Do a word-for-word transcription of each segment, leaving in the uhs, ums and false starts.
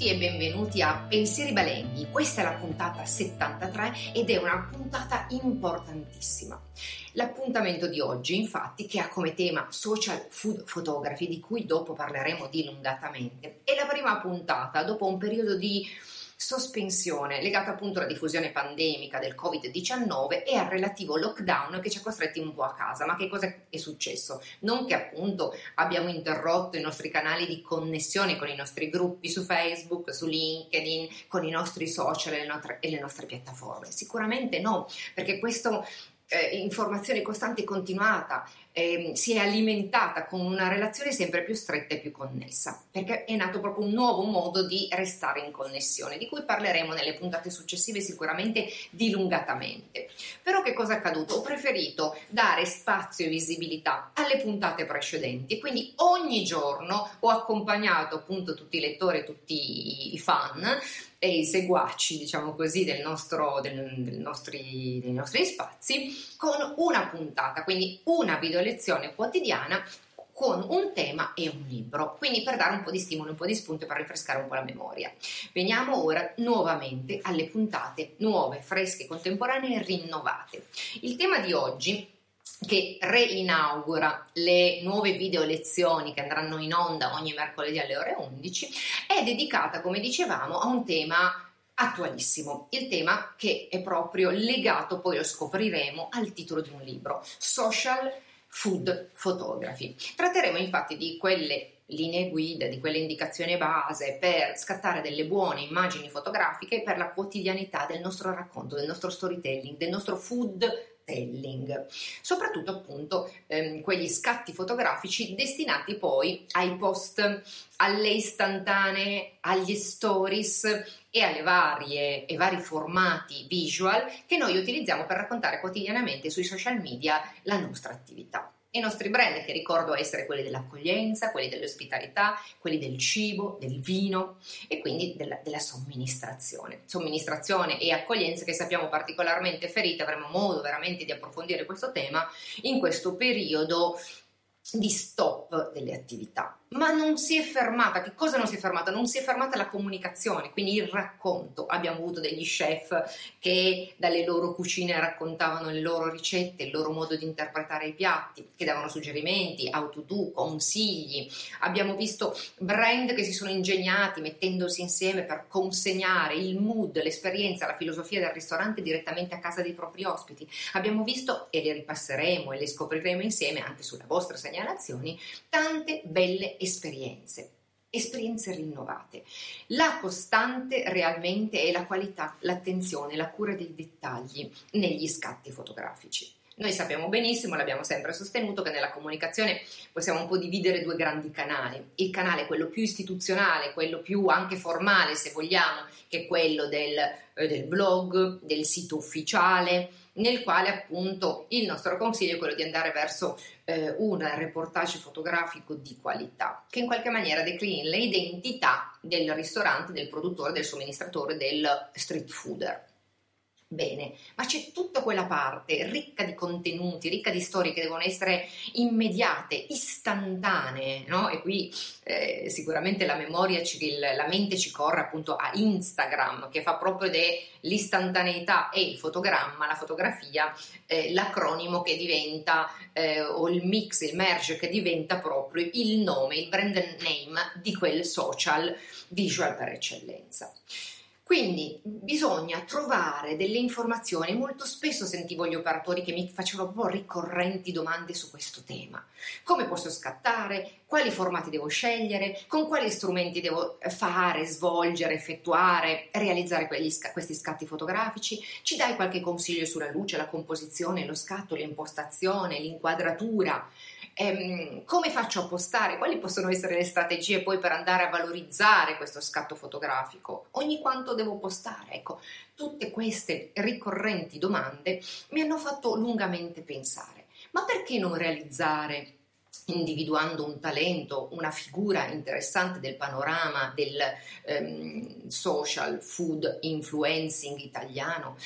tutti e benvenuti a Pensieri Balenghi. Questa è la puntata settantatré ed è una puntata importantissima. L'appuntamento di oggi, infatti, che ha come tema Social Food Photography, di cui dopo parleremo dilungatamente, è la prima puntata dopo un periodo di sospensione legata appunto alla diffusione pandemica del covid diciannove e al relativo lockdown che ci ha costretti un po' a casa. Ma che cosa è successo? Non che appunto abbiamo interrotto i nostri canali di connessione con i nostri gruppi su Facebook, su LinkedIn, con i nostri social e le nostre, e le nostre piattaforme. Sicuramente no, perché questo Eh, informazione costante e continuata ehm, si è alimentata con una relazione sempre più stretta e più connessa, perché è nato proprio un nuovo modo di restare in connessione, di cui parleremo nelle puntate successive sicuramente dilungatamente. Però che cosa è accaduto? Ho preferito dare spazio e visibilità alle puntate precedenti e quindi ogni giorno ho accompagnato appunto tutti i lettori, tutti i fan e i seguaci, diciamo così, del nostro, del, del nostri, dei nostri spazi, con una puntata, quindi una video lezione quotidiana con un tema e un libro, quindi per dare un po' di stimolo, un po' di spunto, per rinfrescare un po' la memoria. Veniamo ora nuovamente alle puntate nuove, fresche, contemporanee e rinnovate. Il tema di oggi, che reinaugura le nuove video lezioni che andranno in onda ogni mercoledì alle ore undici, è dedicata, come dicevamo, a un tema attualissimo, il tema che è proprio legato, poi lo scopriremo, al titolo di un libro, Social Food Photography. Tratteremo infatti di quelle linee guida, di quelle indicazioni base per scattare delle buone immagini fotografiche per la quotidianità del nostro racconto, del nostro storytelling, del nostro food telling, soprattutto appunto ehm, quegli scatti fotografici destinati poi ai post, alle istantanee, agli stories e alle varie e vari formati visual che noi utilizziamo per raccontare quotidianamente sui social media la nostra attività. I nostri brand, che ricordo essere quelli dell'accoglienza, quelli dell'ospitalità, quelli del cibo, del vino e quindi della, della somministrazione. Somministrazione e accoglienza che sappiamo particolarmente ferite, avremo modo veramente di approfondire questo tema in questo periodo di stop delle attività. Ma non si è fermata, che cosa non si è fermata? Non si è fermata la comunicazione, quindi il racconto. Abbiamo avuto degli chef che dalle loro cucine raccontavano le loro ricette, il loro modo di interpretare i piatti, che davano suggerimenti, autotune, consigli. Abbiamo visto brand che si sono ingegnati mettendosi insieme per consegnare il mood, l'esperienza, la filosofia del ristorante direttamente a casa dei propri ospiti. Abbiamo visto, e le ripasseremo e le scopriremo insieme anche sulle vostre segnalazioni, tante belle esperienze, esperienze rinnovate. La costante realmente è la qualità, l'attenzione, la cura dei dettagli negli scatti fotografici. Noi sappiamo benissimo, l'abbiamo sempre sostenuto, che nella comunicazione possiamo un po' dividere due grandi canali. Il canale, quello più istituzionale, quello più anche formale se vogliamo, che è quello del, eh, del blog, del sito ufficiale, nel quale appunto il nostro consiglio è quello di andare verso eh, un reportage fotografico di qualità che in qualche maniera declini l'identità del ristorante, del produttore, del somministratore, del street fooder. Bene, ma c'è tutta quella parte ricca di contenuti, ricca di storie che devono essere immediate, istantanee, no? E qui eh, sicuramente la memoria, ci, la mente ci corre appunto a Instagram, che fa proprio dell'istantaneità e il fotogramma, la fotografia, eh, l'acronimo che diventa, eh, o il mix, il merge che diventa proprio il nome, il brand name di quel social visual per eccellenza. Quindi bisogna trovare delle informazioni. Molto spesso sentivo gli operatori che mi facevano un po' ricorrenti domande su questo tema. Come posso scattare? Quali formati devo scegliere? Con quali strumenti devo fare, svolgere, effettuare, realizzare quegli sc- questi scatti fotografici? Ci dai qualche consiglio sulla luce, la composizione, lo scatto, l'impostazione, l'inquadratura? Ehm, come faccio a postare? Quali possono essere le strategie poi per andare a valorizzare questo scatto fotografico? Ogni quanto devo postare? Ecco, tutte queste ricorrenti domande mi hanno fatto lungamente pensare. Ma perché non realizzare, individuando un talento, una figura interessante del panorama del ehm, social food influencing italiano,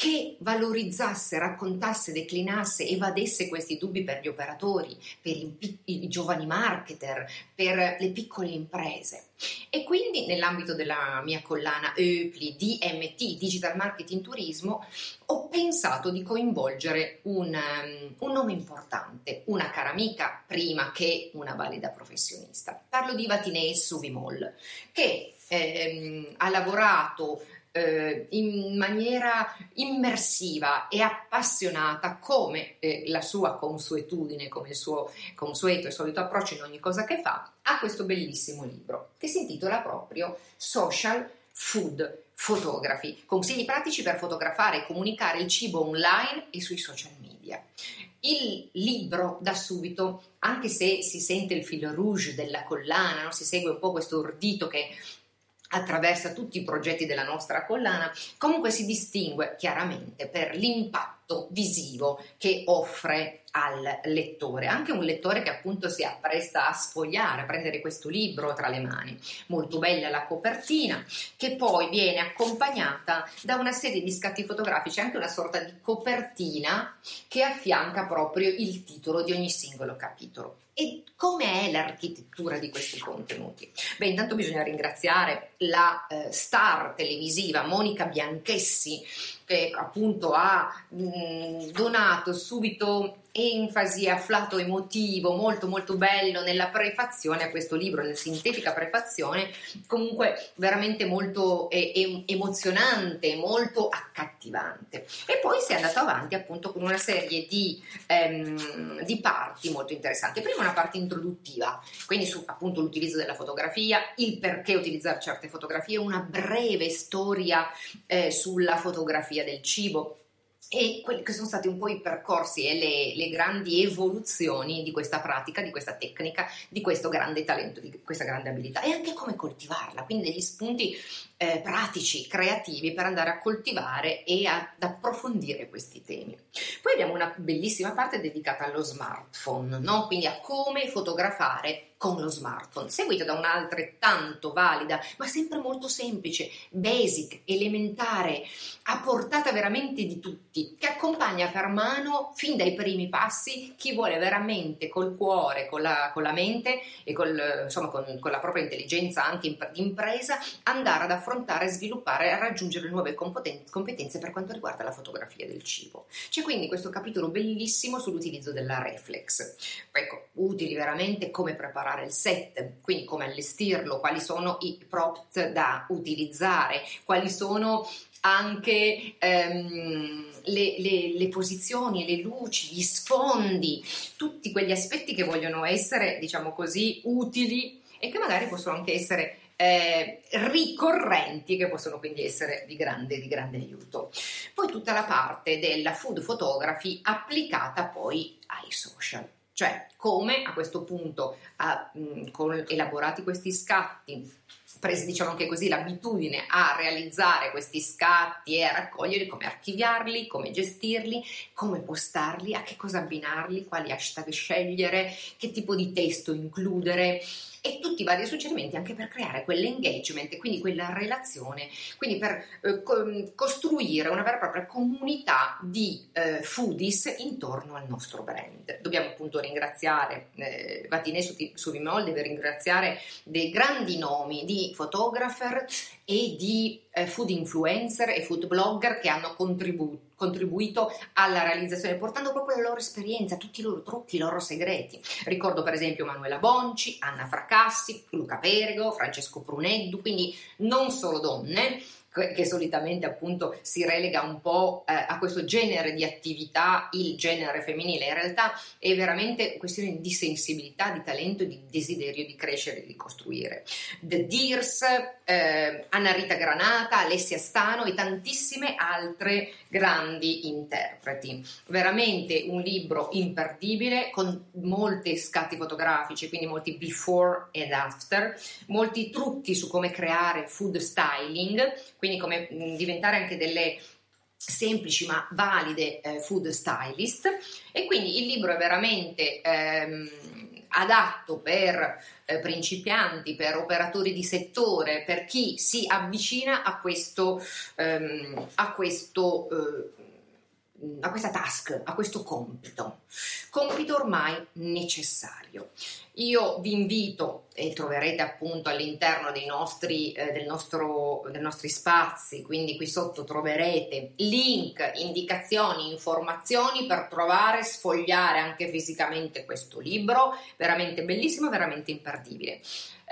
che valorizzasse, raccontasse, declinasse, evadesse questi dubbi per gli operatori, per i, i giovani marketer, per le piccole imprese. E quindi nell'ambito della mia collana Öpli D M T Digital Marketing Turismo ho pensato di coinvolgere un, um, un nome importante, una cara amica prima che una valida professionista. Parlo di Vatinee Suvimol, che ehm, ha lavorato eh, in maniera immersiva e appassionata, come eh, la sua consuetudine, come il suo consueto e solito approccio in ogni cosa che fa, a questo bellissimo libro che si intitola proprio Social Food Photography, consigli pratici per fotografare e comunicare il cibo online e sui social media. Il libro da subito, anche se si sente il fil rouge della collana, no? Si segue un po' questo ordito che attraversa tutti i progetti della nostra collana, comunque si distingue chiaramente per l'impatto visivo che offre al lettore, anche un lettore che appunto si appresta a sfogliare, a prendere questo libro tra le mani. Molto bella la copertina, che poi viene accompagnata da una serie di scatti fotografici, anche una sorta di copertina che affianca proprio il titolo di ogni singolo capitolo. E come è l'architettura di questi contenuti? Beh, intanto bisogna ringraziare la eh, star televisiva Monica Bianchessi, che appunto ha mh, donato subito enfasi, afflato emotivo molto molto bello nella prefazione a questo libro, nella sintetica prefazione, comunque veramente molto eh, emozionante, molto accattivante. E poi si è andato avanti appunto con una serie di, ehm, di parti molto interessanti. Prima una parte introduttiva, quindi su appunto l'utilizzo della fotografia, il perché utilizzare certe fotografie, una breve storia eh, sulla fotografia del cibo, e quelli che sono stati un po' i percorsi e le, le grandi evoluzioni di questa pratica, di questa tecnica, di questo grande talento, di questa grande abilità, e anche come coltivarla, quindi degli spunti eh, pratici, creativi per andare a coltivare e ad approfondire questi temi. Poi abbiamo una bellissima parte dedicata allo smartphone, no? Quindi a come fotografare con lo smartphone, seguito da un'altrettanto valida, ma sempre molto semplice, basic, elementare, a portata veramente di tutti, che accompagna per mano fin dai primi passi chi vuole veramente col cuore, con la, con la mente e col, insomma, con, con la propria intelligenza anche di impresa, andare ad affrontare, sviluppare, a raggiungere nuove competenze per quanto riguarda la fotografia del cibo. C'è quindi questo capitolo bellissimo sull'utilizzo della reflex, ecco, utili veramente come preparare il set, quindi come allestirlo, quali sono i prop da utilizzare, quali sono anche ehm, le, le, le posizioni, le luci, gli sfondi, tutti quegli aspetti che vogliono essere, diciamo così, utili e che magari possono anche essere eh, ricorrenti, che possono quindi essere di grande, di grande aiuto. Poi tutta la parte della food photography applicata poi ai social. Cioè, come a questo punto, a, mh, con elaborati questi scatti, presi, diciamo anche così, l'abitudine a realizzare questi scatti e a raccoglierli, come archiviarli, come gestirli, come postarli, a che cosa abbinarli, quali hashtag scegliere, che tipo di testo includere, e tutti i vari suggerimenti anche per creare quell'engagement, quindi quella relazione, quindi per eh, co- costruire una vera e propria comunità di eh, foodies intorno al nostro brand. Dobbiamo appunto ringraziare eh, Vatinee Suvimol, deve ringraziare dei grandi nomi di photographer e di eh, food influencer e food blogger che hanno contribuito contribuito alla realizzazione, portando proprio la loro esperienza, tutti i loro trucchi, i loro segreti. Ricordo per esempio Manuela Bonci, Anna Fracassi, Luca Perego, Francesco Pruneddu, quindi non solo donne, che solitamente appunto si relega un po' eh, a questo genere di attività, il genere femminile. In realtà è veramente questione di sensibilità, di talento, di desiderio di crescere e di costruire. The Dears, eh, Anna Rita Granata, Alessia Stano e tantissime altre grandi interpreti. Veramente un libro imperdibile, con molti scatti fotografici, quindi molti before and after, molti trucchi su come creare food styling, quindi come diventare anche delle semplici ma valide eh, food stylist. E quindi il libro è veramente ehm, adatto per eh, principianti, per operatori di settore, per chi si avvicina a questo, ehm, a questo eh, a questa task, a questo compito, compito ormai necessario. Io vi invito, e troverete appunto all'interno dei nostri, eh, del nostro, dei nostri spazi, quindi qui sotto troverete link, indicazioni, informazioni per provare, sfogliare anche fisicamente questo libro, veramente bellissimo, veramente imperdibile.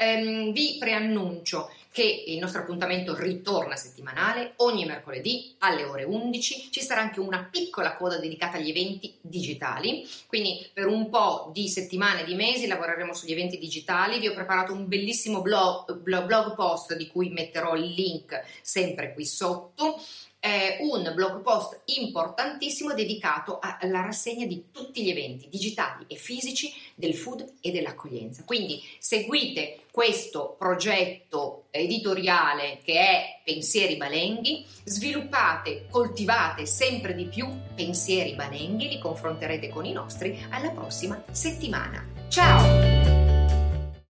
Ehm, vi preannuncio che il nostro appuntamento ritorna settimanale ogni mercoledì alle ore undici. Ci sarà anche una piccola coda dedicata agli eventi digitali, quindi per un po' di settimane, di mesi lavoreremo sugli eventi digitali. Vi ho preparato un bellissimo blog, blog, blog post di cui metterò il link sempre qui sotto. Eh, un blog post importantissimo dedicato alla rassegna di tutti gli eventi digitali e fisici del food e dell'accoglienza. Quindi seguite questo progetto editoriale che è Pensieri Balenghi, sviluppate, coltivate sempre di più Pensieri Balenghi, li confronterete con i nostri alla prossima settimana. Ciao!